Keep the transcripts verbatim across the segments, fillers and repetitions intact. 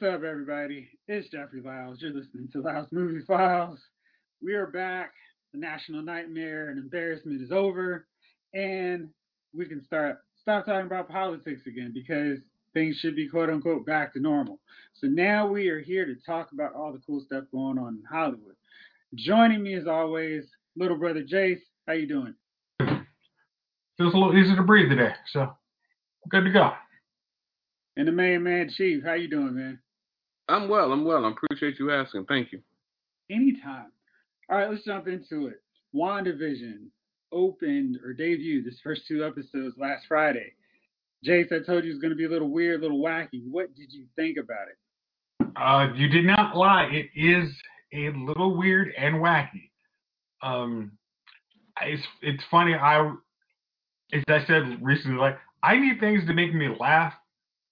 What's up, everybody? It's Jeffrey Lyles. You're listening to Lyles Movie Files. We are back. The national nightmare and embarrassment is over, and we can start stop talking about politics again because things should be quote unquote back to normal. So now we are here to talk about all the cool stuff going on in Hollywood. Joining me as always, little brother Jace. How you doing? Feels a little easy to breathe today, so good to go. And the main man, Chief, how you doing, man? I'm well, I'm well. I appreciate you asking. Thank you. Anytime. All right, let's jump into it. WandaVision opened or debuted its first two episodes last Friday. Jace, I told you it was going to be a little weird, a little wacky. What did you think about it? Uh, you did not lie. It is a little weird and wacky. Um, it's it's funny. I as I said recently, like I need things to make me laugh.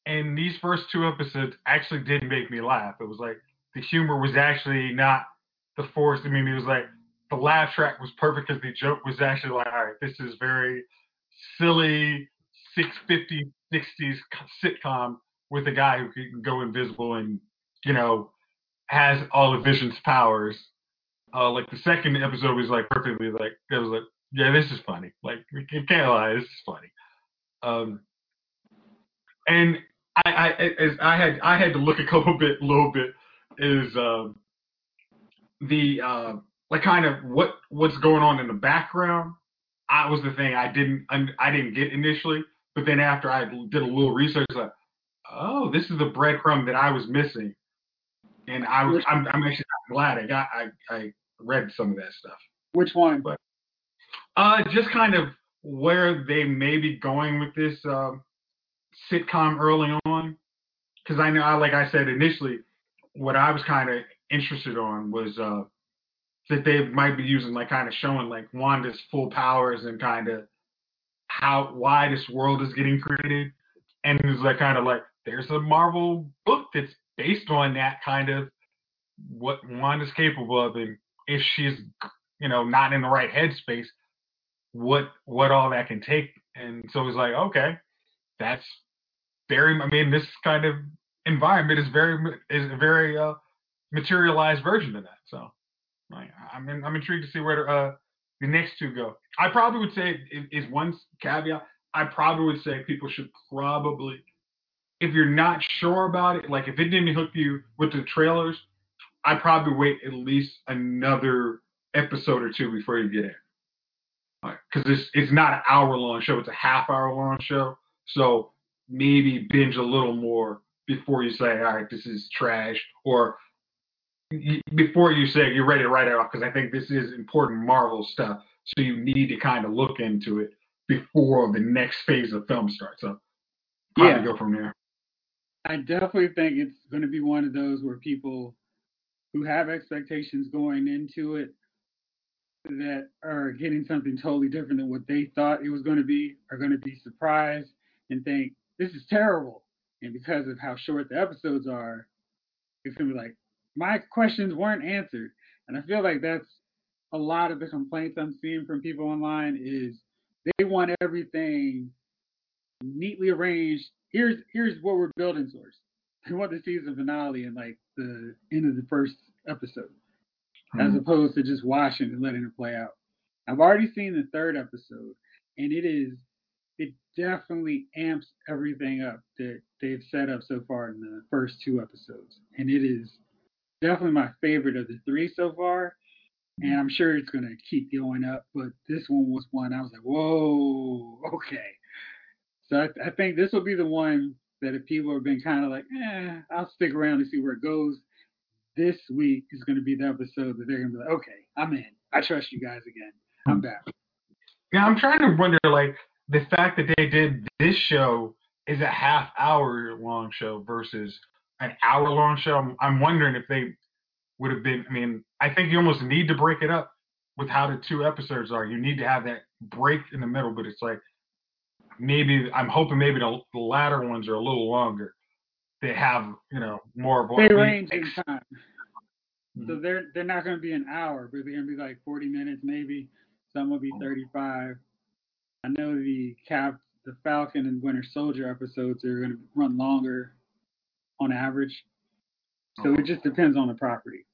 And these first two episodes actually did make me laugh. It was like the humor was actually not the force. I mean, it was like the laugh track was perfect because the joke was actually like, all right, this is very silly six fifty, sixties sitcom with a guy who can go invisible and, you know, has all of Vision's powers. Uh, like the second episode was like perfectly like, it was like, yeah, this is funny. Like, we can't lie, this is funny. Um, and I, I as I had I had to look a couple bit little bit is um, the uh, like kind of what what's going on in the background. I was the thing I didn't I didn't get initially, but then after I did a little research, like oh, this is the breadcrumb that I was missing, and I was I'm, I'm actually glad I got I, I read some of that stuff. Which one? But uh, just kind of where they may be going with this. Um, sitcom early on, because I know I like I said initially what I was kind of interested on was uh that they might be using like kind of showing like Wanda's full powers and kind of how why this world is getting created, and it was like kind of like there's a Marvel book that's based on that kind of what Wanda's capable of, and if she's you know not in the right headspace what what all that can take. And so it was like okay, that's very, I mean, this kind of environment is very, is a very uh, materialized version of that. So, like, I'm in, I'm intrigued to see where uh, the next two go. I probably would say is one caveat. I probably would say people should probably, if you're not sure about it, like if it didn't hook you with the trailers, I'd probably wait at least another episode or two before you get in, because right, it's it's not an hour long show; it's a half hour long show. So maybe binge a little more before you say, all right, this is trash, or before you say you're ready to write it off, because I think this is important Marvel stuff. So you need to kind of look into it before the next phase of film starts. So probably yeah. Go from there. I definitely think it's going to be one of those where people who have expectations going into it that are getting something totally different than what they thought it was going to be are going to be surprised and think this is terrible. And because of how short the episodes are, it's going to be like my questions weren't answered. And I feel like that's a lot of the complaints I'm seeing from people online is they want everything neatly arranged. Here's here's what we're building towards. They want the season finale and like the end of the first episode, as opposed to just watching and letting it play out. I've already seen the third episode, and it is, it definitely amps everything up that they've set up so far in the first two episodes. And it is definitely my favorite of the three so far, and I'm sure it's going to keep going up, but this one was one I was like, whoa, okay. So I, I think this will be the one that if people have been kind of like, eh, I'll stick around and see where it goes. This week is going to be the episode that they're going to be like, okay, I'm in. I trust you guys again. I'm back. Yeah, I'm trying to wonder, like, the fact that they did this show is a half-hour-long show versus an hour-long show. I'm, I'm wondering if they would have been – I mean, I think you almost need to break it up with how the two episodes are. You need to have that break in the middle, but it's like maybe – I'm hoping maybe the, the latter ones are a little longer. They have, you know, more of what they range in time. Mm-hmm. So they're they're not going to be an hour, but they're going to be like forty minutes maybe. Some will be thirty-five. I know the Cap, the Falcon and Winter Soldier episodes are going to run longer on average. So okay. It just depends on the property.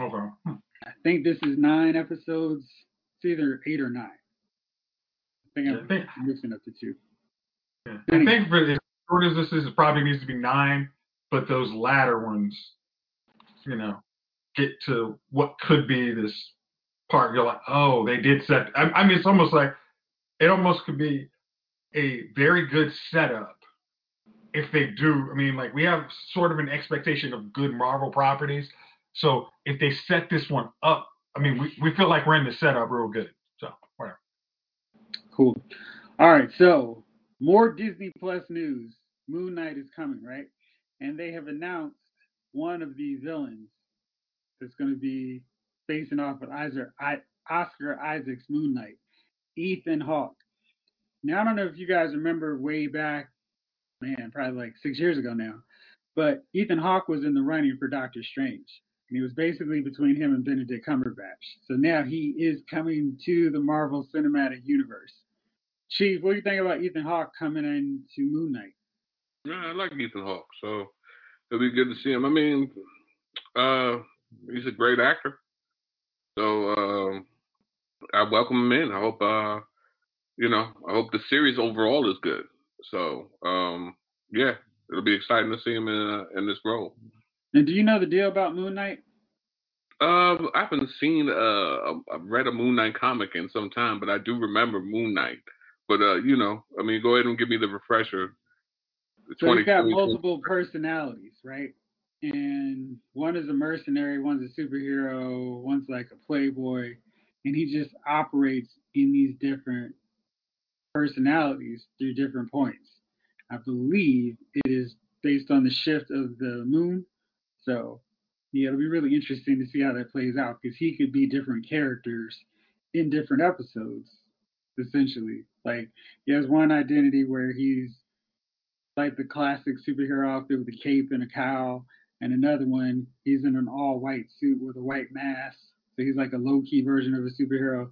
Okay. I think this is nine episodes. It's either eight or nine. I think I'm yeah, mixing up the two. Yeah. I think for as short as this is, it probably needs to be nine, but those latter ones, you know, get to what could be this part. You're like, oh, they did set. I, I mean, it's almost like it almost could be a very good setup. If they do, I mean, like we have sort of an expectation of good Marvel properties. So if they set this one up, I mean, we, we feel like we're in the setup real good. So whatever. Cool. All right. So more Disney Plus news. Moon Knight is coming, right? And they have announced one of the villains that's going to be facing off with Oscar Isaac's Moon Knight, Ethan Hawke. Now, I don't know if you guys remember way back, man, probably like six years ago now. But Ethan Hawke was in the running for Doctor Strange. And it was basically between him and Benedict Cumberbatch. So now he is coming to the Marvel Cinematic Universe. Chief, what do you think about Ethan Hawke coming into Moon Knight? Yeah, I like Ethan Hawke, so it'll be good to see him. I mean, uh, he's a great actor. So um, I welcome him in. I hope, uh, you know, I hope the series overall is good. So, um, yeah, it'll be exciting to see him in uh, in this role. And do you know the deal about Moon Knight? Um, I haven't seen, uh, I've read a Moon Knight comic in some time, but I do remember Moon Knight. But, uh, you know, I mean, go ahead and give me the refresher. The so he's got multiple personalities, right? And one is a mercenary, one's a superhero, one's like a playboy. And he just operates in these different personalities through different points. I believe it is based on the shift of the moon. So, yeah, it'll be really interesting to see how that plays out because he could be different characters in different episodes, essentially. Like, he has one identity where he's like the classic superhero outfit with a cape and a cowl, and another one, he's in an all-white suit with a white mask. So he's like a low-key version of a superhero.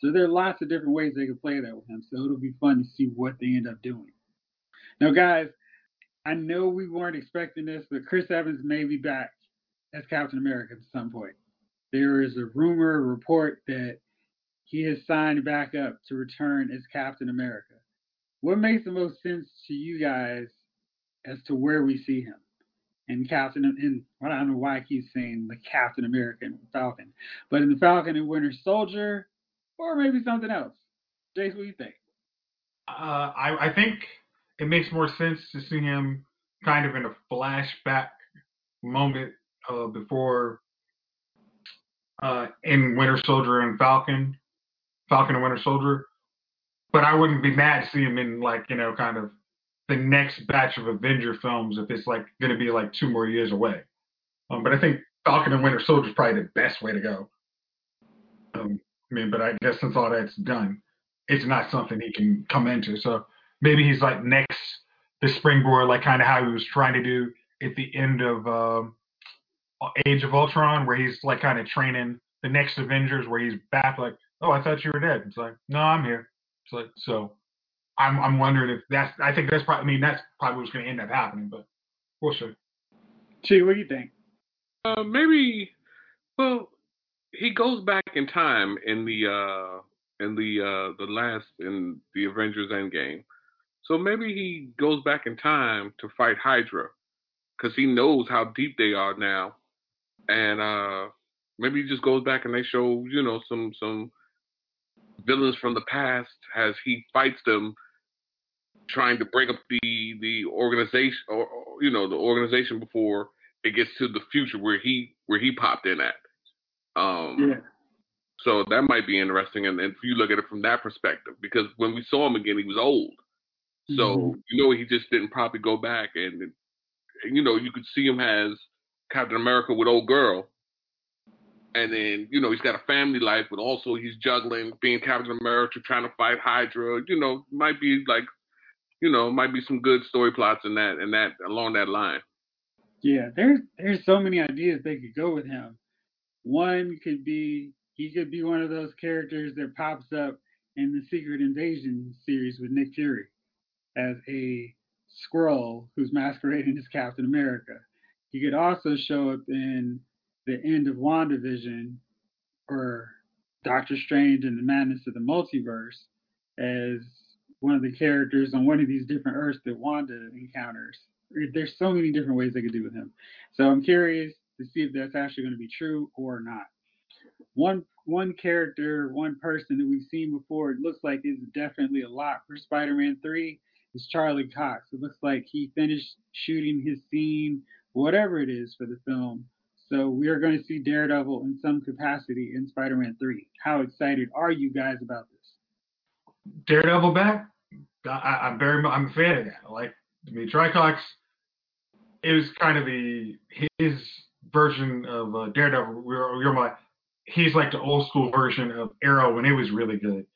So there are lots of different ways they can play that with him. So it'll be fun to see what they end up doing. Now, guys, I know we weren't expecting this, but Chris Evans may be back as Captain America at some point. There is a rumor, report that he has signed back up to return as Captain America. What makes the most sense to you guys as to where we see him? And Captain, and well, I don't know why I keep saying the Captain America and Falcon, but in the Falcon and Winter Soldier, or maybe something else. Jace, what do you think? Uh, I, I think... It makes more sense to see him kind of in a flashback moment uh, before uh, in Winter Soldier and Falcon, Falcon and Winter Soldier. But I wouldn't be mad to see him in like, you know, kind of the next batch of Avenger films if it's like going to be like two more years away. Um, but I think Falcon and Winter Soldier is probably the best way to go. Um, I mean, but I guess since all that's done, it's not something he can come into. So. Maybe he's like next the springboard, like kind of how he was trying to do at the end of um, Age of Ultron, where he's like kind of training the next Avengers, where he's back like, oh, I thought you were dead. It's like, no, I'm here. It's like, so I'm I'm wondering if that's, I think that's probably, I mean, that's probably what's going to end up happening, but we'll see. Chi, what do you think? Uh, maybe, well, he goes back in time in the, uh, in the, uh, the last, in the Avengers Endgame. So maybe he goes back in time to fight Hydra because he knows how deep they are now. And uh, maybe he just goes back and they show, you know, some some villains from the past as he fights them trying to break up the, the organization or, you know, the organization before it gets to the future where he where he popped in at. Um, yeah. So that might be interesting. And, and if you look at it from that perspective, because when we saw him again, he was old. So, you know, he just didn't probably go back. And, and, you know, you could see him as Captain America with old girl. And then, you know, he's got a family life, but also he's juggling being Captain America, trying to fight Hydra. You know, might be like, you know, might be some good story plots in that, in that, along that line. Yeah, there's, there's so many ideas they could go with him. One could be, he could be one of those characters that pops up in the Secret Invasion series with Nick Fury. As a Skrull who's masquerading as Captain America. He could also show up in the end of WandaVision or Doctor Strange and the Madness of the Multiverse as one of the characters on one of these different Earths that Wanda encounters. There's so many different ways they could do with him. So I'm curious to see if that's actually going to be true or not. One one character, one person that we've seen before, it looks like is definitely a lot for Spider-Man three, is Charlie Cox. It looks like he finished shooting his scene, whatever it is for the film. So we are going to see Daredevil in some capacity in Spider-Man three. How excited are you guys about this? Daredevil back? I, I'm very, I'm a fan of that. Like, I mean, Charlie Cox is kind of the his version of uh, Daredevil. We're, we're like, he's like the old school version of Arrow when it was really good.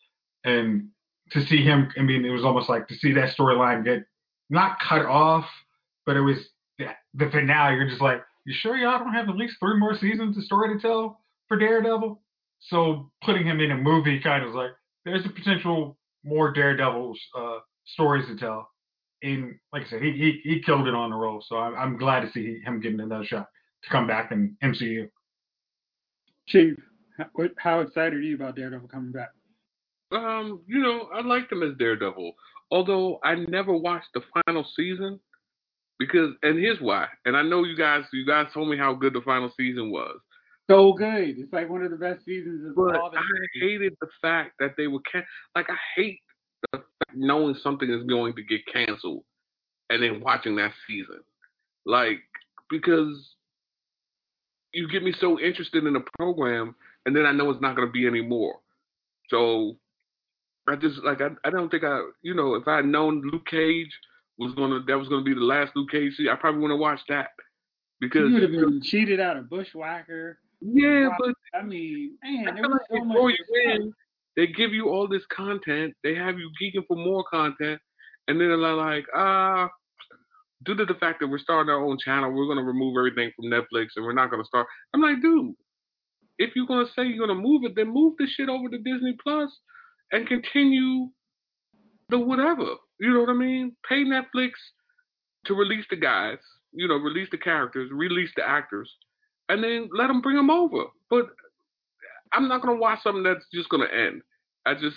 And to see him, I mean, it was almost like to see that storyline get not cut off, but it was the, the finale. You're just like, you sure y'all don't have at least three more seasons of story to tell for Daredevil? So putting him in a movie kind of was like, there's a potential more Daredevil uh, stories to tell. And like I said, he he, he killed it on the role. So I'm, I'm glad to see him getting another shot to come back in M C U. Chief, how excited are you about Daredevil coming back? Um, you know, I liked him as Daredevil, although I never watched the final season because, and here's why. And I know you guys, you guys told me how good the final season was. So good. It's like one of the best seasons of but all the I hated the fact that they were, can- like, I hate the fact knowing something is going to get canceled and then watching that season. Like, because you get me so interested in the program, and then I know it's not going to be anymore. So I just like I, I don't think I you know if I had known Luke Cage was gonna that was gonna be the last Luke Cage season, I probably wouldn't have watched that because you would have been cheated out of Bushwhacker. Yeah, but I mean, man, there was so much. Win, they give you all this content, they have you geeking for more content, and then they're like, ah. Uh, Due to the fact that we're starting our own channel, we're going to remove everything from Netflix and we're not going to start. I'm like, dude, if you're going to say you're going to move it, then move this shit over to Disney Plus and continue the whatever. You know what I mean? Pay Netflix to release the guys, you know, release the characters, release the actors, and then let them bring them over. But I'm not going to watch something that's just going to end. I just,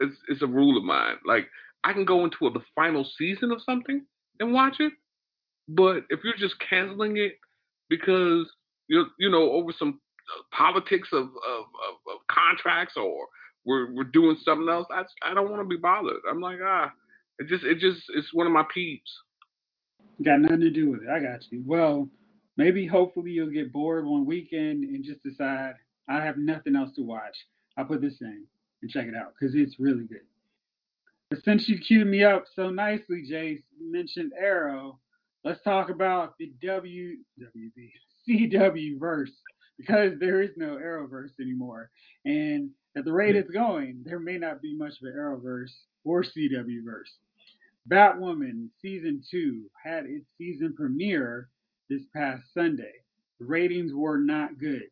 it's, it's a rule of mine. Like, I can go into a, the final season of something and watch it. But if you're just canceling it because, you you know, over some politics of, of, of, of contracts or we're we're doing something else, I, I don't want to be bothered. I'm like, ah, it just, it just, it's one of my peeves. Got nothing to do with it. I got you. Well, maybe hopefully you'll get bored one weekend and just decide, I have nothing else to watch. I'll put this in and check it out because it's really good. But since you queued me up so nicely, Jace, you mentioned Arrow. Let's talk about the W W B C W-verse because there is no Arrowverse anymore. And at the rate it's going, there may not be much of an Arrowverse or C W-verse. Batwoman Season two had its season premiere this past Sunday. The ratings were not good.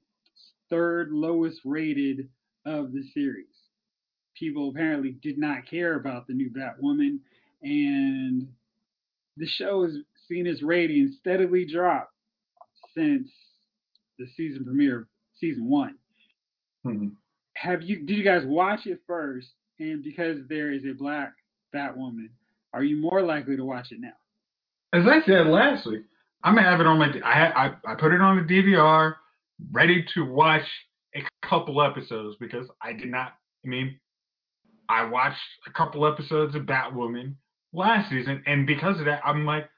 Third lowest rated of the series. People apparently did not care about the new Batwoman, and the show has seen its ratings steadily drop since the season premiere of season one. Mm-hmm. Have you? Did you guys watch it first? And because there is a black Batwoman, are you more likely to watch it now? As I said last week, I'm gonna have it on my. I I, I put it on the D V R, ready to watch a couple episodes because I did not. I mean, I watched a couple episodes of Batwoman last season, and because of that, I'm like,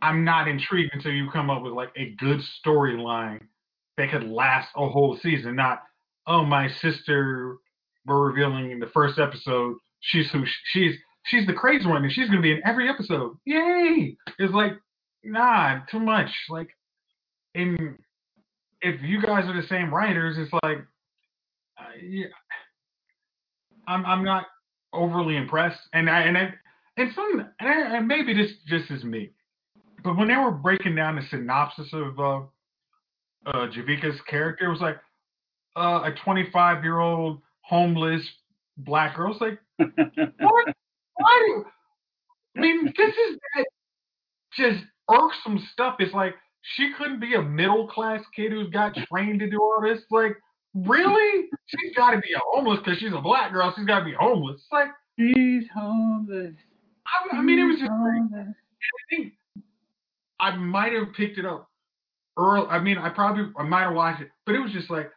I'm not intrigued until you come up with like a good storyline that could last a whole season. Not, oh, my sister, we're revealing in the first episode, she's who she's she's the crazy one, and she's gonna be in every episode. Yay! It's like, nah, too much. Like, and if you guys are the same writers, it's like, uh, yeah. I'm I'm not overly impressed, and I and I, and some and, I, and maybe this just is me, but when they were breaking down the synopsis of uh, uh, Javika's character, it was like uh, a twenty-five year old homeless black girl. It's like, what? Why? I mean, this is that just irksome stuff. It's like she couldn't be a middle class kid who's got trained to do all this. Like, really? She's got to be a homeless because she's a black girl. She's got to be homeless. It's like, she's homeless. I, I mean, it was just. Like, I think I might have picked it up early. I mean, I probably I might have watched it, but it was just like,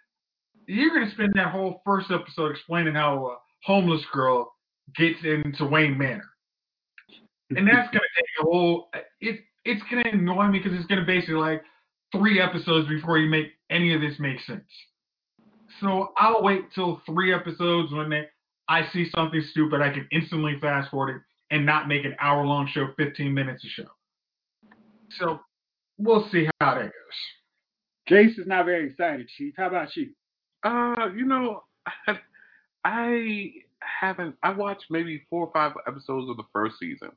you're gonna spend that whole first episode explaining how a homeless girl gets into Wayne Manor, and that's gonna take a whole. It it's gonna annoy me because it's gonna basically like three episodes before you make any of this make sense. So I'll wait till three episodes when they, I see something stupid, I can instantly fast forward it and not make an hour long show fifteen minutes a show. So we'll see how that goes. Jace is not very excited, Chief. How about you? Uh, you know, I, I haven't, I watched maybe four or five episodes of the first season,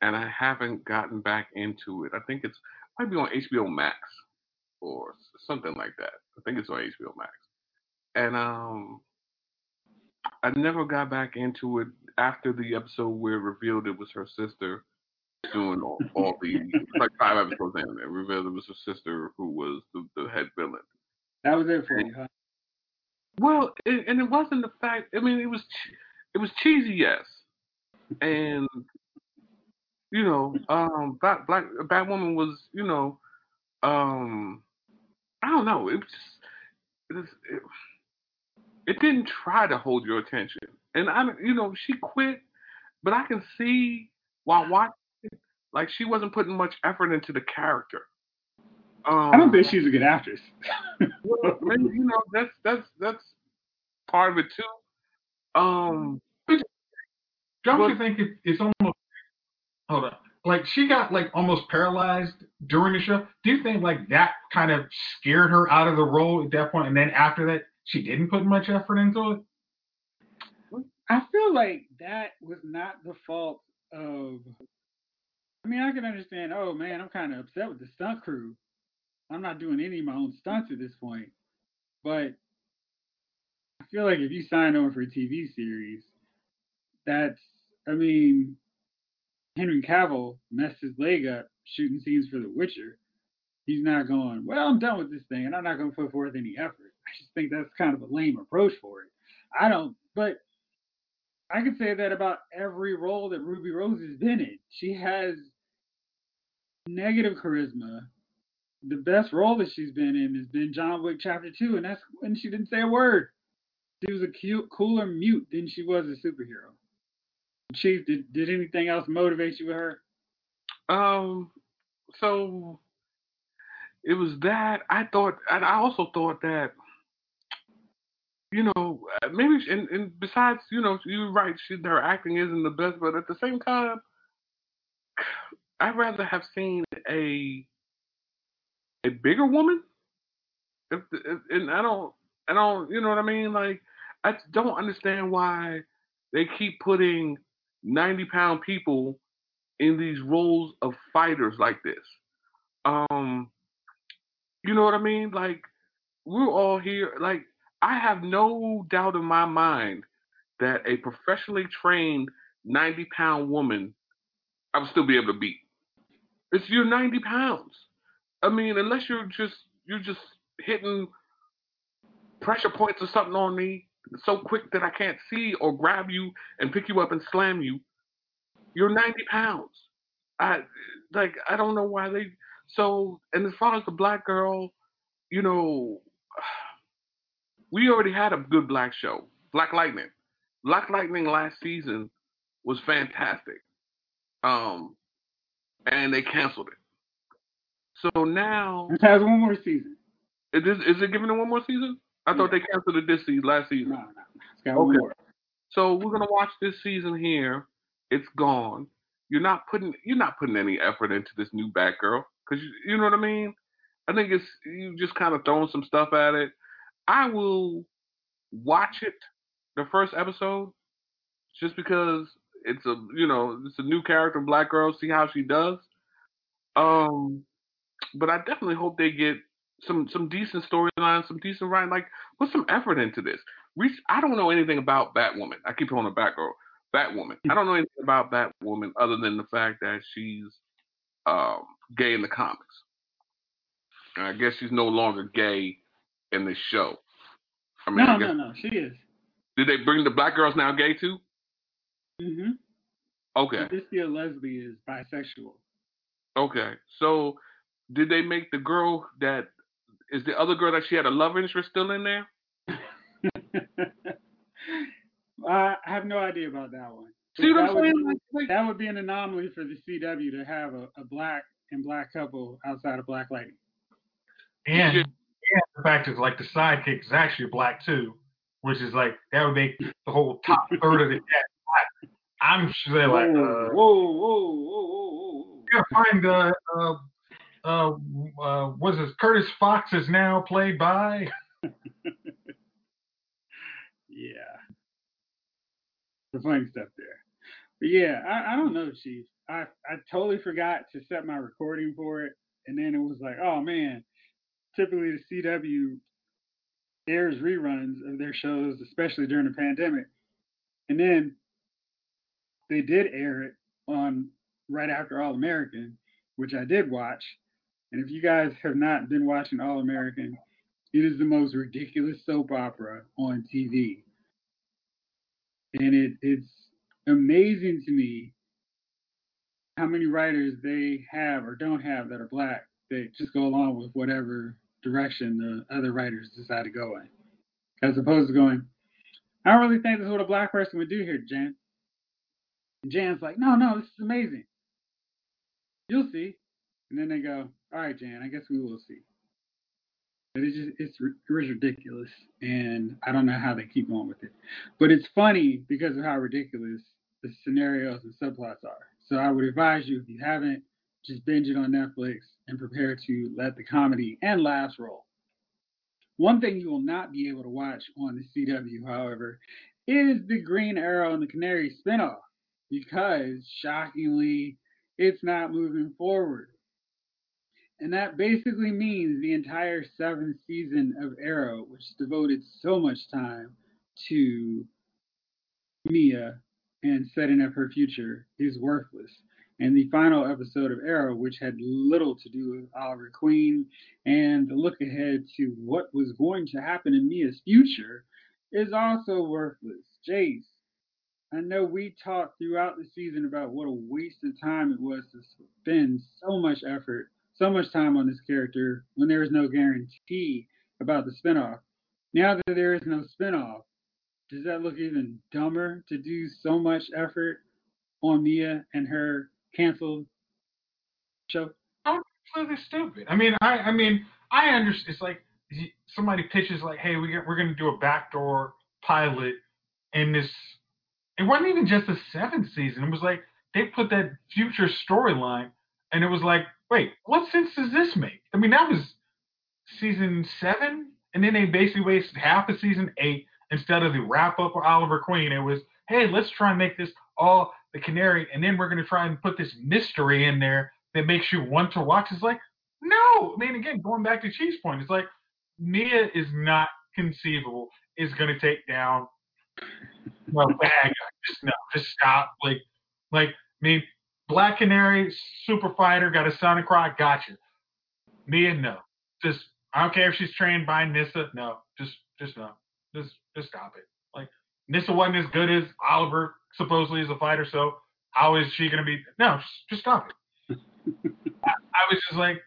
and I haven't gotten back into it. I think it's, might be on H B O Max or something like that. I think it's on H B O Max. And um, I never got back into it after the episode where it revealed it was her sister doing all, all the, like five episodes in, it revealed it was her sister who was the, the head villain. That was it for you, huh? Well, it, and it wasn't the fact. I mean, it was it was cheesy, yes, and you know, um, Black Black Batwoman was, you know, um, I don't know. It was just it, was, it, it didn't try to hold your attention, and I, you know, she quit, but I can see while watching, like she wasn't putting much effort into the character. Um, I don't think she's a good actress. Well, and, you know, that's that's that's part of it too. Um, don't but, you think it, it's almost hold on? Like she got like almost paralyzed during the show. Do you think like that kind of scared her out of the role at that point? And then after that, she didn't put much effort into it. I feel like that was not the fault of. I mean, I can understand. Oh man, I'm kind of upset with the stunt crew. I'm not doing any of my own stunts at this point, but I feel like if you sign on for a T V series, that's, I mean, Henry Cavill messed his leg up shooting scenes for The Witcher. He's not going, well, I'm done with this thing, and I'm not going to put forth any effort. I just think that's kind of a lame approach for it. I don't, but I could say that about every role that Ruby Rose has been in. She has negative charisma. The best role that she's been in has been John Wick Chapter Two, and that's when she didn't say a word. She was a cute, cooler mute than she was a superhero. Chief, did, did anything else motivate you with her? Um, so it was that I thought, and I also thought that, you know, maybe, and, and besides, you know, you're right, she, her acting isn't the best, but at the same time, I'd rather have seen a A bigger woman, if, if, and I don't, I don't, you know what I mean? Like, I don't understand why they keep putting ninety pound people in these roles of fighters like this. Um, you know what I mean? Like, we're all here. Like, I have no doubt in my mind that a professionally trained ninety pound woman, I would still be able to beat. It's your ninety pounds. I mean, unless you're just you're just hitting pressure points or something on me so quick that I can't see or grab you and pick you up and slam you, you're ninety pounds. I like I don't know why they so. And as far as the black girl, you know, we already had a good black show, Black Lightning. Black Lightning last season was fantastic, um, and they canceled it. So now it has one more season. Is this, is it giving it one more season? I yeah. thought they canceled it this season, last season. No, no, it's got okay. one more. So we're gonna watch this season here. It's gone. You're not putting you're not putting any effort into this new Batgirl because you, you know what I mean. I think it's you just kind of throwing some stuff at it. I will watch it, the first episode, just because it's a you know it's a new character, black girl. See how she does. Um. But I definitely hope they get some some decent storylines, some decent writing. Like, put some effort into this. Reach, I don't know anything about Batwoman. I keep calling her Batgirl. Batwoman. I don't know anything about Batwoman other than the fact that she's um, gay in the comics. And I guess she's no longer gay in the show. I mean, no, I guess, no, no, she is. Did they bring the black girls now gay too? Mm-hmm. Okay. This year Leslie is bisexual. Okay. So did they make the girl that is the other girl that she had a love interest still in there? I have no idea about that one. See what I'm saying? Would, that would be an anomaly for the C W to have a, a black and black couple outside of Black Lightning. And, and the fact is, like, the sidekick is actually black too, which is like, that would make the whole top third of the cast black. I'm sure they're like, uh, whoa, whoa, whoa, whoa, whoa. You're going to find, uh, uh, uh, uh, what's this? Curtis Fox is now played by? Yeah. The funny stuff there. But yeah, I, I don't know, Chief. I, I totally forgot to set my recording for it. And then it was like, oh man, typically the C W airs reruns of their shows, especially during the pandemic. And then they did air it on right after All American, which I did watch. And if you guys have not been watching All American, it is the most ridiculous soap opera on T V. And it, it's amazing to me how many writers they have or don't have that are black. They just go along with whatever direction the other writers decide to go in. As opposed to going, I don't really think this is what a black person would do here, Jan. And Jan's like, no, no, this is amazing. You'll see. And then they go, all right, Jan, I guess we will see. But it's just, it's, it was ridiculous, and I don't know how they keep on with it. But it's funny because of how ridiculous the scenarios and subplots are. So I would advise you, if you haven't, just binge it on Netflix and prepare to let the comedy and laughs roll. One thing you will not be able to watch on the C W, however, is the Green Arrow and the Canary spinoff, because, shockingly, it's not moving forward. And that basically means the entire seventh season of Arrow, which devoted so much time to Mia and setting up her future, is worthless. And the final episode of Arrow, which had little to do with Oliver Queen and the look ahead to what was going to happen in Mia's future, is also worthless. Jace, I know we talked throughout the season about what a waste of time it was to spend so much effort, so much time on this character when there is no guarantee about the spinoff. Now that there is no spinoff, does that look even dumber to do so much effort on Mia and her canceled show? That's completely stupid. I mean, I, I mean, I understand. It's like somebody pitches like, "Hey, we get, we're going to do a backdoor pilot in this." It wasn't even just the seventh season. It was like they put that future storyline, and it was like, wait, what sense does this make? I mean, that was season seven, and then they basically wasted half of season eight. Instead of the wrap-up of Oliver Queen, it was, hey, let's try and make this all the Canary, and then we're going to try and put this mystery in there that makes you want to watch. It's like, no. I mean, again, going back to Chief's point, it's like, Mia is not conceivable. It's going to take down, well, bad just no, just stop. Like, like, I mean, Black Canary, super fighter, got a son and cry, gotcha. Mia, no. Just, I don't care if she's trained by Nyssa, no. Just, just no. Just, just stop it. Like, Nyssa wasn't as good as Oliver, supposedly, as a fighter, so how is she going to be? No, just, just stop it. I, I was just like,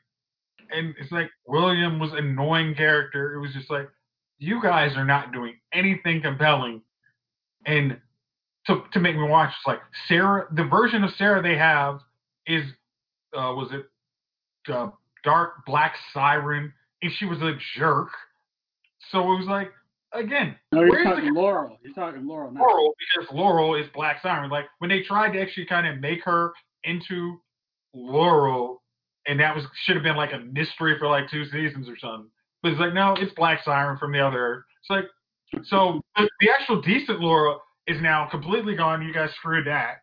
and it's like, William was an annoying character. It was just like, you guys are not doing anything compelling. And To, to make me watch, it's like Sarah, the version of Sarah they have is, uh, was it uh, Dark Black Siren, and she was a jerk. So it was like, again, no, you're talking the, Laurel. You're talking Laurel now. Laurel, because Laurel is Black Siren. Like, when they tried to actually kind of make her into Laurel, and that was should have been like a mystery for like two seasons or something. But it's like, no, it's Black Siren from the other. It's like, so the, the actual decent Laurel is now completely gone. You guys screwed that.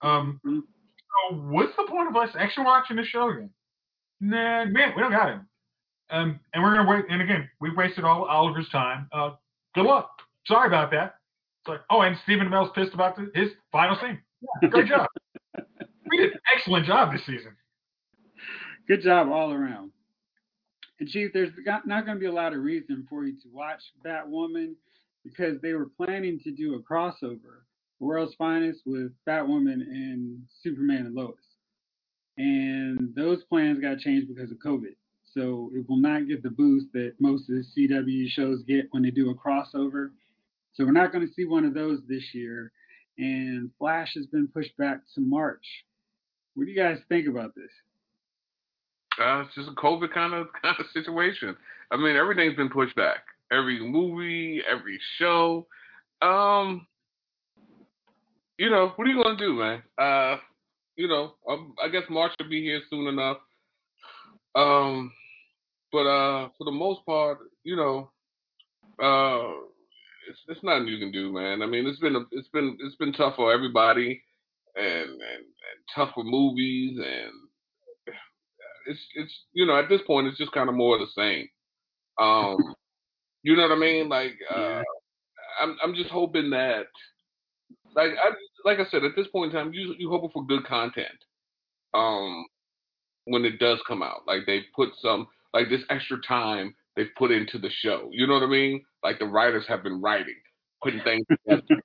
Um, mm-hmm. So what's the point of us actually watching this show again? Nah, man, we don't got him. Um, and we're going to wait. And again, we wasted all Oliver's time. Uh, good luck. Sorry about that. It's like, oh, and Stephen Amell's pissed about the, his final scene. Yeah, great job. We did an excellent job this season. Good job all around. And Chief, there's not going to be a lot of reason for you to watch Batwoman because they were planning to do a crossover, The World's Finest, with Batwoman and Superman and Lois. And those plans got changed because of COVID. So it will not get the boost that most of the C W shows get when they do a crossover. So we're not going to see one of those this year. And Flash has been pushed back to March. What do you guys think about this? Uh, it's just a COVID kind of kind of situation. I mean, everything's been pushed back. Every movie, every show. Um, you know, what are you going to do, man? Uh, you know, um, I guess March will be here soon enough. Um, but uh, for the most part, you know, uh, it's, it's nothing you can do, man. I mean, it's been a, it's been it's been tough for everybody, and, and, and tough for movies, and it's it's you know, at this point, it's just kind of more of the same. Um, you know what I mean? Like, uh, I'm I'm just hoping that, like I like I said, at this point in time, you you hoping for good content. Um. When it does come out, like they put some, like this extra time they've put into the show. You know what I mean? Like the writers have been writing, putting things together,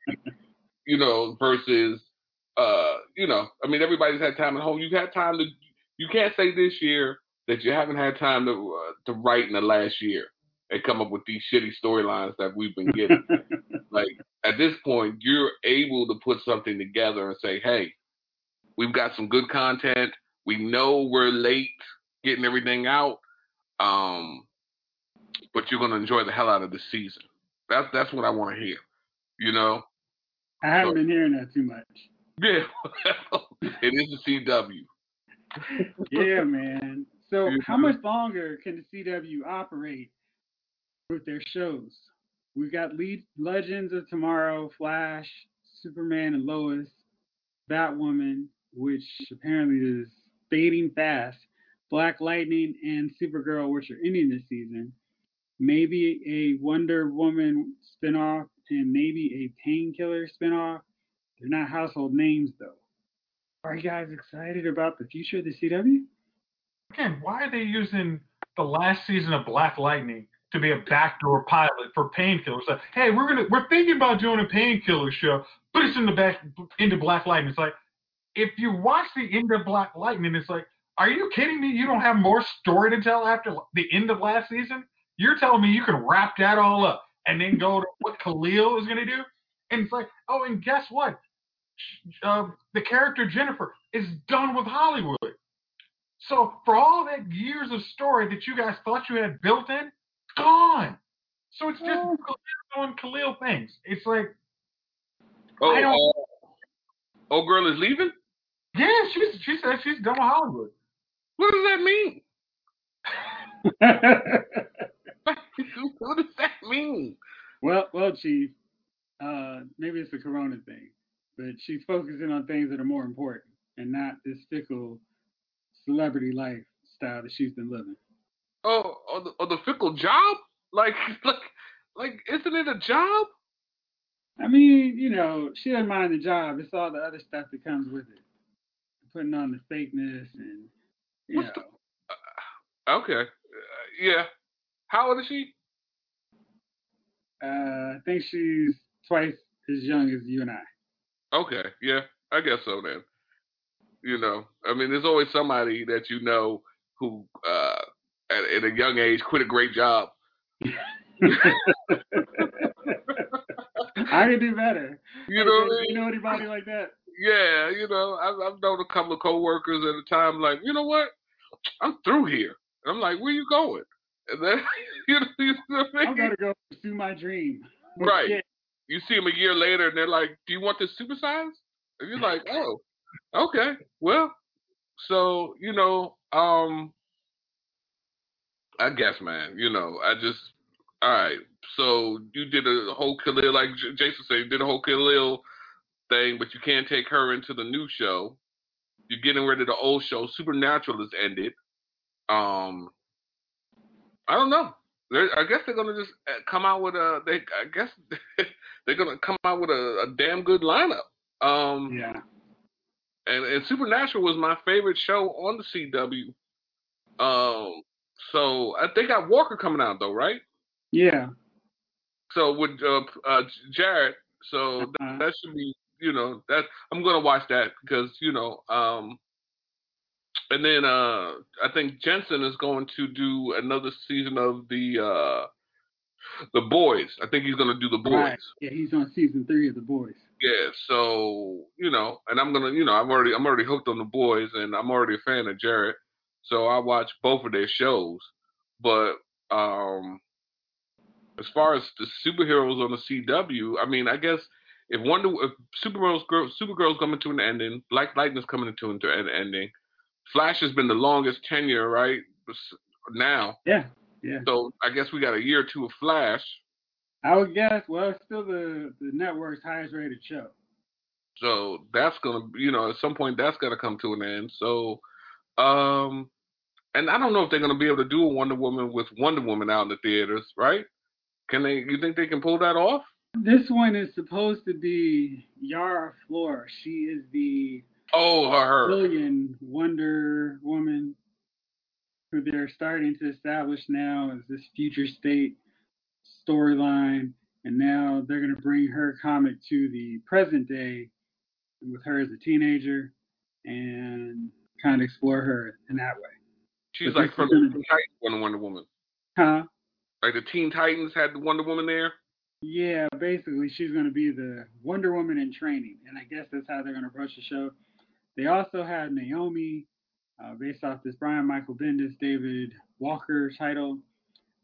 you know, versus, uh, you know, I mean, everybody's had time at home. You've had time to, you can't say this year that you haven't had time to uh, to write in the last year and come up with these shitty storylines that we've been getting. Like at this point, you're able to put something together and say, hey, we've got some good content. We know we're late getting everything out, um, but you're going to enjoy the hell out of the season. That's that's what I want to hear, you know? I haven't so, been hearing that too much. Yeah, well, it is the C W. Yeah, man. So how much longer can the C W operate with their shows? We've got lead, Legends of Tomorrow, Flash, Superman and Lois, Batwoman, which apparently is fading fast, Black Lightning and Supergirl, which are ending this season, maybe a Wonder Woman spinoff, and maybe a Painkiller spinoff. They're not household names, though. Are you guys excited about the future of the C W? Again, why are they using the last season of Black Lightning to be a backdoor pilot for Painkiller? So, hey, we're gonna we're thinking about doing a Painkiller show, but it's in the back into Black Lightning. It's like, if you watch the end of Black Lightning, it's like, are you kidding me? You don't have more story to tell after the end of last season? You're telling me you can wrap that all up and then go to what Khalil is going to do? And it's like, oh, and guess what? Uh, the character Jennifer is done with Hollywood. So for all that years of story that you guys thought you had built in, gone. So it's just oh. Khalil doing Khalil things. It's like, oh, I don't... Old girl is leaving? Yeah, she's, she said she's done with Hollywood. What does that mean? What does that mean? Well, well, Chief, uh, maybe it's the corona thing, but she's focusing on things that are more important and not this fickle celebrity lifestyle that she's been living. Oh, or the, or the fickle job? Like, like, like, isn't it a job? I mean, you know, she doesn't mind the job. It's all the other stuff that comes with it. Putting on the fakeness and, you What's know. The, uh, okay. Uh, yeah. How old is she? Uh, I think she's twice as young as you and I. Okay. Yeah. I guess so then. You know, I mean, there's always somebody that you know who uh, at, at a young age quit a great job. I can do better. You know what I mean? You know anybody like that? Yeah, you know, I've, I've known a couple of coworkers at a time, like, you know what? I'm through here. And I'm like, where you going? And then, you know, you know what I mean? I'm going to go pursue my dream. Right. Yeah. You see them a year later, and they're like, do you want this supersize? And you're like, oh, okay. Well, so, you know, um, I guess, man, you know, I just, all right. So you did a whole Khalil, like Jason said, you did a whole Khalil thing, but you can't take her into the new show. You're getting rid of the old show. Supernatural has ended. Um, I don't know. They're, I guess they're gonna just come out with a. They, I guess they're gonna come out with a, a damn good lineup. Um, yeah. And, and Supernatural was my favorite show on the C W. Um, So uh, they got Walker coming out though, right? Yeah. So with uh, uh, Jared, so uh-huh. that, that should be, you know, that I'm gonna watch that because you know, um, and then uh, I think Jensen is going to do another season of the uh, the Boys. I think he's gonna do the Boys. Right. Yeah, he's on season three of the Boys. Yeah, so you know, and I'm gonna, you know, I'm already, I'm already hooked on the Boys, and I'm already a fan of Jared, so I watch both of their shows. But um, as far as the superheroes on the C W, I mean, I guess if Wonder, if Supergirl's, Supergirl's coming to an ending, Black Lightning's coming to an ending, Flash has been the longest tenure, right? Now, yeah, yeah. So I guess we got a year or two of Flash. I would guess. Well, it's still the, the network's highest rated show. So that's gonna, you know, at some point that's gonna come to an end. So, um, and I don't know if they're gonna be able to do a Wonder Woman with Wonder Woman out in the theaters, right? Can they? You think they can pull that off? This one is supposed to be Yara Flor. She is the oh her billion Wonder Woman who they're starting to establish now as this future state storyline, and now they're going to bring her comic to the present day with her as a teenager and kind of explore her in that way. She's but like from the Teen Titans, Wonder Woman. Huh? Like the Teen Titans had the Wonder Woman there? Yeah, basically she's going to be the Wonder Woman in training, and I guess that's how they're going to approach the show. They also had Naomi, uh, based off this Brian Michael Bendis, David Walker title.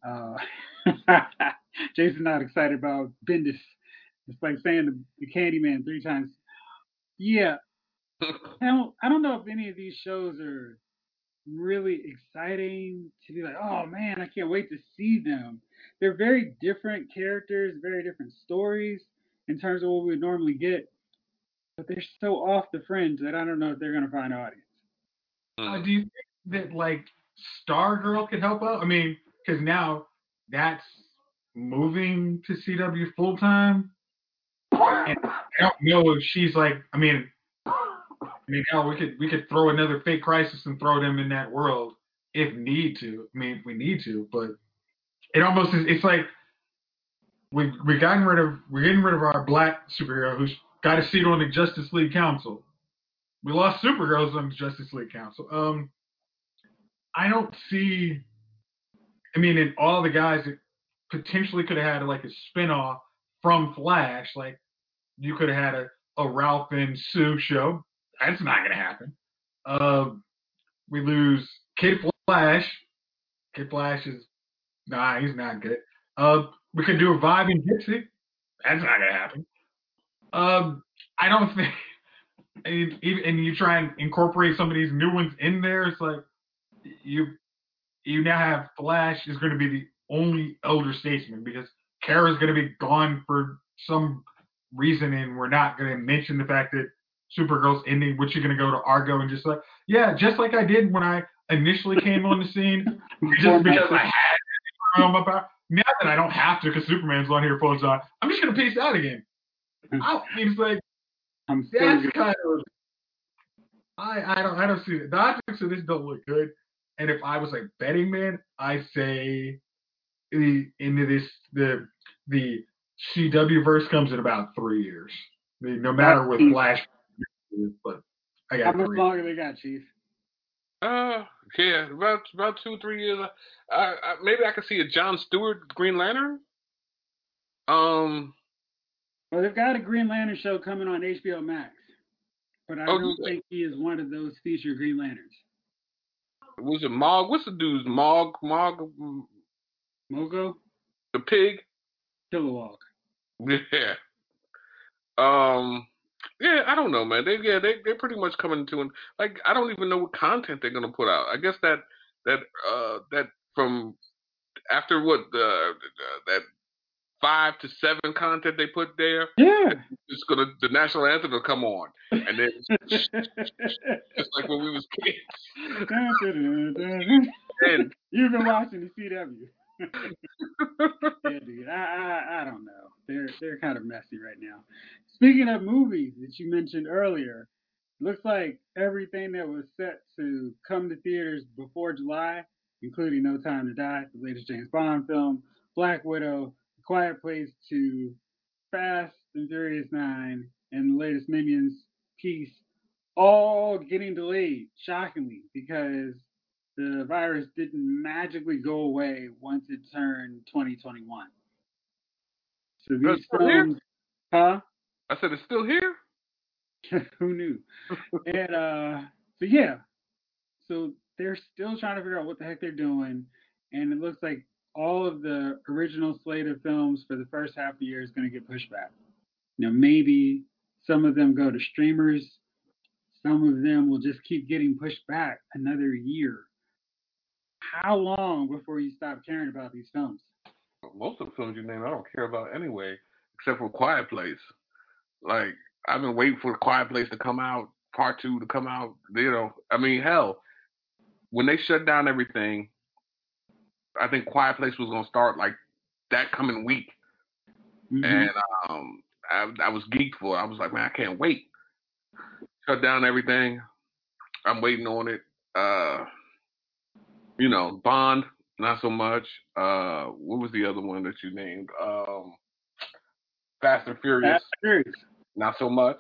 Uh, Jason's not excited about Bendis. It's like saying the, the Candyman three times. Yeah. I don't, I don't know if any of these shows are really exciting to be like, oh man, I can't wait to see them. They're very different characters, very different stories in terms of what we would normally get. But they're so off the fringe that I don't know if they're going to find an audience. Uh, do you think that like Stargirl could help out? I mean, because now that's moving to C W full time. And I don't know if she's like, I mean, I mean, hell, we could we could throw another Fake Crisis and throw them in that world if need to. I mean, if we need to, but it almost is. It's like we we gotten rid of we're getting rid of our black superhero who's got a seat on the Justice League Council. We lost Supergirls on the Justice League Council. Um, I don't see. I mean, in all the guys that potentially could have had like a spinoff from Flash, like you could have had a, a Ralph and Sue show. That's not going to happen. Uh, we lose Kid Flash. Kid Flash is, nah, he's not good. Uh, we could do a Vibe and Gypsy. That's not going to happen. Uh, I don't think, and, and you try and incorporate some of these new ones in there, it's like you... You now have Flash is going to be the only elder statesman because Kara's going to be gone for some reason, and we're not going to mention the fact that Supergirl's ending, which you're going to go to Argo and just like, yeah, just like I did when I initially came on the scene, just because I had to. About, now that I don't have to because Superman's on here full time, I'm just going to peace out again. I mean, it's like, I'm that's good. Kind of, I, I, don't, I don't see it. The optics of this don't look good. And if I was like betting man, I say the into this the the C W-verse comes in about three years. I mean, no matter what Flash, but I got. How much longer they got, Chief? Uh, yeah, about about two three years. I, I, I, maybe I could see a John Stewart Green Lantern. Um, well, they've got a Green Lantern show coming on H B O Max, but I oh, don't yeah. think he is one of those featured Green Lanterns. Was it Mog? What's the dude's Mog? Mog? Mogo? The pig? Kilowog. Yeah. Um. Yeah, I don't know, man. They yeah, they they're pretty much coming to an like I don't even know what content they're gonna put out. I guess that that uh that from after what the uh, that five to seven content they put there. Yeah. It's gonna the national anthem will come on. And then just like when we was kids. And, you've been watching the C W. Yeah, dude. I, I I don't know. They're they're kind of messy right now. Speaking of movies that you mentioned earlier, looks like everything that was set to come to theaters before July including No Time to Die, the latest James Bond film, Black Widow, The Quiet Place two, Fast and Furious nine, and the latest Minions piece, all getting delayed, shockingly, because the virus didn't magically go away once it turned twenty twenty-one. So these films, huh? I said it's still here? Who knew? and uh, so yeah, so they're still trying to figure out what the heck they're doing, and it looks like all of the original slate of films for the first half of the year is going to get pushed back. Now, maybe some of them go to streamers. Some of them will just keep getting pushed back another year. How long before you stop caring about these films? Most of the films you name, I don't care about anyway, except for Quiet Place. Like, I've been waiting for Quiet Place to come out, part two to come out. You know, I mean, hell, when they shut down everything, I think Quiet Place was going to start like that coming week. Mm-hmm. And um, I, I was geeked for it. I was like, man, I can't wait. Shut down everything. I'm waiting on it. Uh, you know, Bond, not so much. Uh, what was the other one that you named? Um, Fast and Furious. Fast and Furious. Not so much.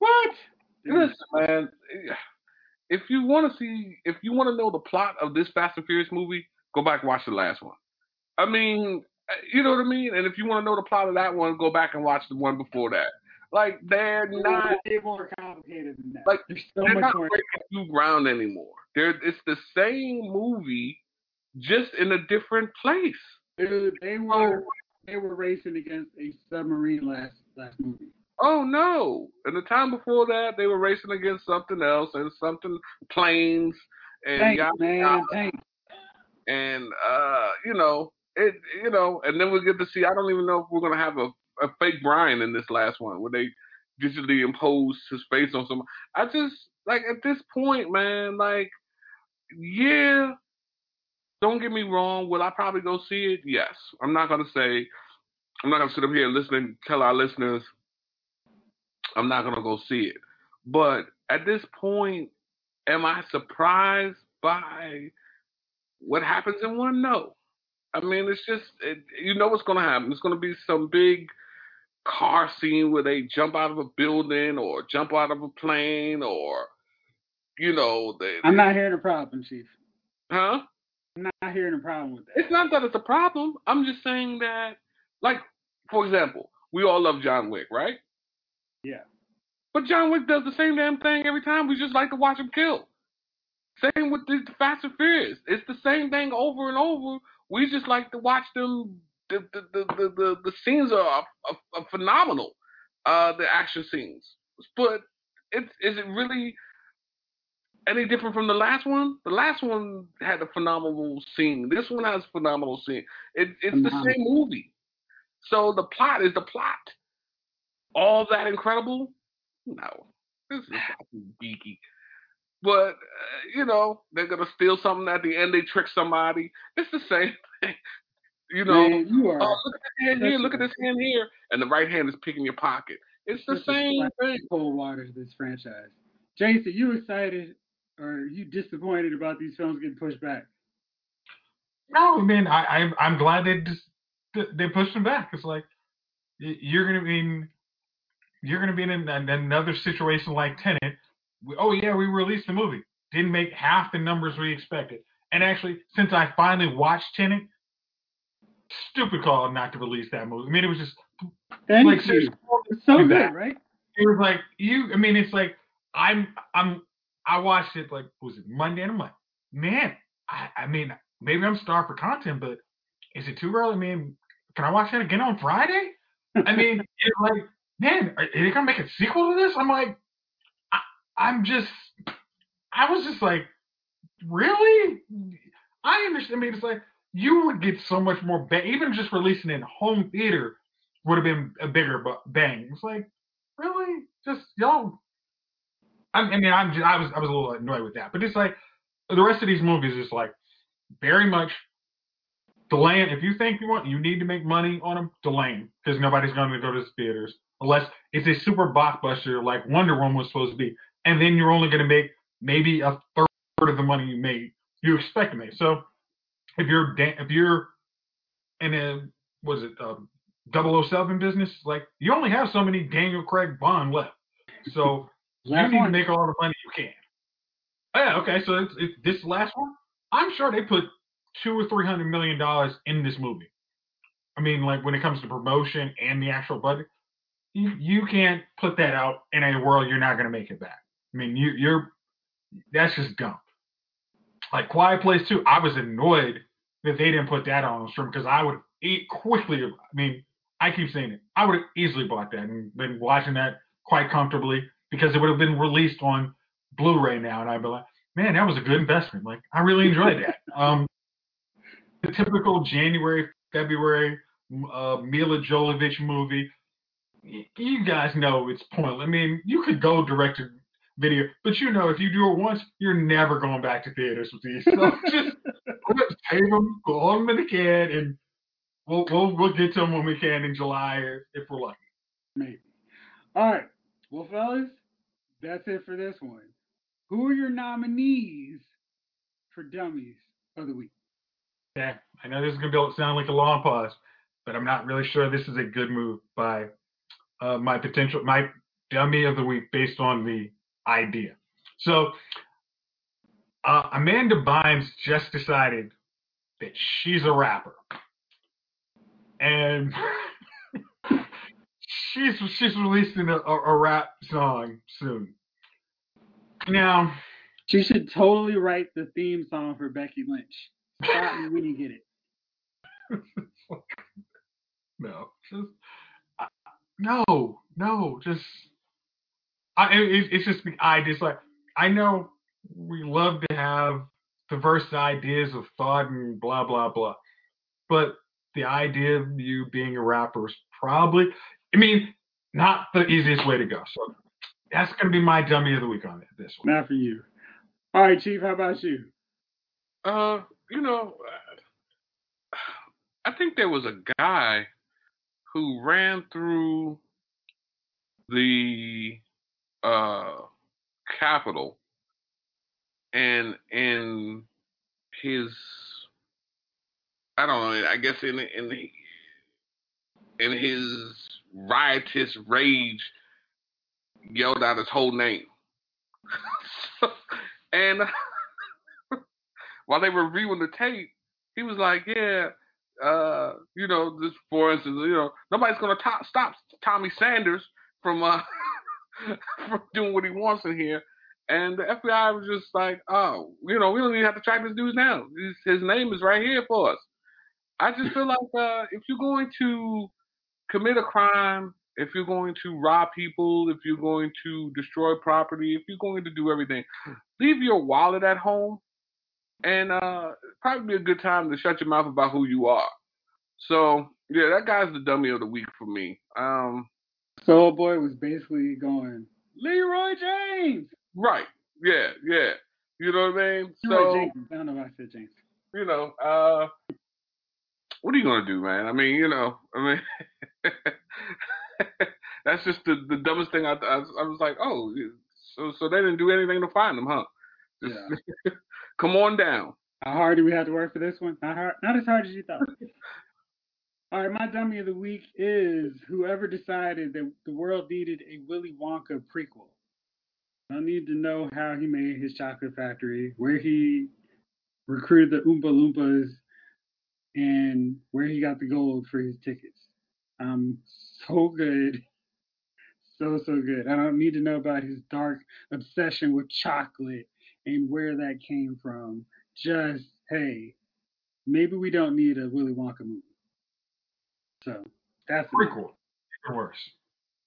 What? Listen, man. If you want to see, if you want to know the plot of this Fast and Furious movie, go back and watch the last one. I mean, you know what I mean? And if you want to know the plot of that one, go back and watch the one before that. Like, they're not... They're more complicated than that. Like, There's so they're much not more... breaking new ground anymore. They're, it's the same movie, just in a different place. Dude, they were they were racing against a submarine last, last movie. Oh, no. And the time before that, they were racing against something else, and something, planes, and... Thanks, y- man, thanks. And, uh, you know, it, you know, and then we'll get to see, I don't even know if we're going to have a, a fake Brian in this last one, where they digitally impose his face on someone. I just, like, at this point, man, like, yeah, don't get me wrong. Will I probably go see it? Yes. I'm not going to say, I'm not going to sit up here and listen and tell our listeners I'm not going to go see it. But at this point, am I surprised by what happens in one? No. I mean, it's just, it, you know what's going to happen. It's going to be some big car scene where they jump out of a building or jump out of a plane or, you know. They, I'm not hearing a problem, Chief. Huh? I'm not hearing a problem with that. It's not that it's a problem. I'm just saying that, like, for example, we all love John Wick, right? Yeah. But John Wick does the same damn thing every time. We just like to watch him kill. Same with the Fast and Furious. It's the same thing over and over. We just like to watch them. The the the the, the, the scenes are, are, are phenomenal. Uh, the action scenes. But it, is it really any different from the last one? The last one had a phenomenal scene. This one has a phenomenal scene. It, it's phenomenal. The same movie. So the plot is the plot. All that incredible? No. This is fucking geeky. But, uh, you know, they're going to steal something at the end. They trick somebody. It's the same thing. You know, man, you are, oh, look at this hand here. Look at this hand here. And the right hand is picking your pocket. It's the same thing. Cold waters, this franchise. Jason, you excited or are you disappointed about these films getting pushed back? No, I mean, I, I'm, I'm glad they just, they pushed them back. It's like, you're going to be in, you're going to be in an, another situation like Tenet. Oh, yeah, we released the movie. Didn't make half the numbers we expected. And actually, since I finally watched Tenet, stupid call not to release that movie. I mean, it was just... Thank like, you. It's so good, right? It was like, you... I mean, it's like, I'm... I'm. I watched it, like, was it Monday? And I'm like, man, I, I mean, maybe I'm starved for content, but is it too early? I mean, can I watch that again on Friday? I mean, it's like, man, are, are they going to make a sequel to this? I'm like... I'm just, I was just like, really? I understand. I mean, it's like, you would get so much more bang. Even just releasing it in home theater would have been a bigger bang. It's like, really? Just, y'all. I mean, I'm just, I was I was a little annoyed with that. But it's like, the rest of these movies is like, very much delaying. If you think you want, you need to make money on them, delaying. Because nobody's going to go to the theaters. Unless it's a super blockbuster like Wonder Woman was supposed to be. And then you're only going to make maybe a third of the money you made, you expect to make. So if you're if you're in a was it um, double oh seven business, like you only have so many Daniel Craig Bond left, so you need one. to make all the money you can. Yeah, okay, so it's, it's this last one. I'm sure they put two or three hundred million dollars in this movie. I mean, like when it comes to promotion and the actual budget, you, you can't put that out in a world you're not going to make it back. I mean, you, you're that's just dumb. Like Quiet Place two, I was annoyed that they didn't put that on stream because I would eat quickly. I mean, I keep saying it. I would have easily bought that and been watching that quite comfortably because it would have been released on Blu-ray now, and I'd be like, man, that was a good investment. Like, I really enjoyed that. Um, the typical January, February, uh, Mila Jovovich movie, you guys know it's pointless. I mean, you could go direct to video, but you know, if you do it once, you're never going back to theaters with these. So just save them, go on when you can, and we'll, we'll, we'll get to them when we can in July if we're lucky. Maybe. All right. Well, fellas, that's it for this one. Who are your nominees for Dummies of the Week? Yeah, I know this is going to sound like a long pause, but I'm not really sure this is a good move by uh, my potential, my Dummy of the Week based on the idea. So uh, Amanda Bynes just decided that she's a rapper. And she's, she's releasing a, a, a rap song soon. Now, she should totally write the theme song for Becky Lynch. Stop me when you get it. No, just I, no, no, just I. It, it's just the ideas. Like I know we love to have diverse ideas of thought and blah blah blah, but the idea of you being a rapper is probably, I mean, not the easiest way to go. So. That's going to be my dummy of the week on it, this one. Not for you. All right, Chief, how about you? Uh, you know, I think there was a guy who ran through the uh, Capitol, and in his, I don't know, I guess in in the in his riotous rage, yelled out his whole name. so, and while they were reviewing the tape, he was like, yeah, uh, you know, this, for instance, you know, nobody's going to stop Tommy Sanders from, uh, from doing what he wants in here. And the F B I was just like, oh, you know, we don't even have to track this dude down. His, his name is right here for us. I just feel like uh, if you're going to commit a crime, if you're going to rob people, if you're going to destroy property, if you're going to do everything, leave your wallet at home, and uh, probably be a good time to shut your mouth about who you are. So, yeah, that guy's the dummy of the week for me. Um, so, old boy was basically going, Leroy James! Right, yeah, yeah. You know what I mean? Leroy so, James. I don't know why I said James. You know, uh, what are you going to do, man? I mean, you know, I mean... That's just the, the dumbest thing. I, I I was like, oh, so so they didn't do anything to find them, huh? Just, yeah. Come on down. How hard do we have to work for this one? Not hard, not as hard as you thought. All right, my dummy of the week is whoever decided that the world needed a Willy Wonka prequel. I need to know how he made his chocolate factory, where he recruited the Oompa Loompas, and where he got the gold for his tickets. Um. So good. So, so good. I don't need to know about his dark obsession with chocolate and where that came from. Just, hey, maybe we don't need a Willy Wonka movie. So, that's pretty cool. Of course.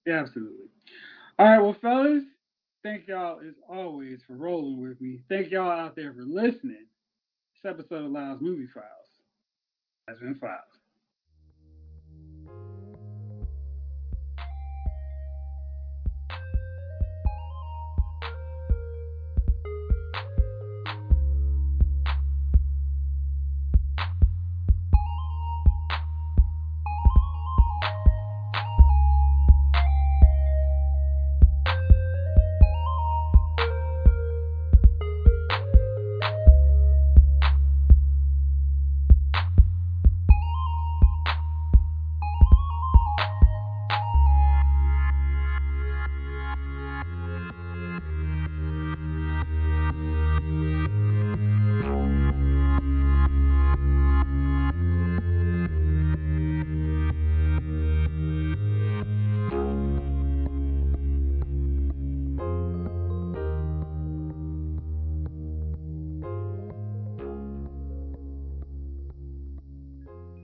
Yeah, absolutely. All right, well, fellas, thank y'all as always for rolling with me. Thank y'all out there for listening. This episode of Lyle's Movie Files has been filed.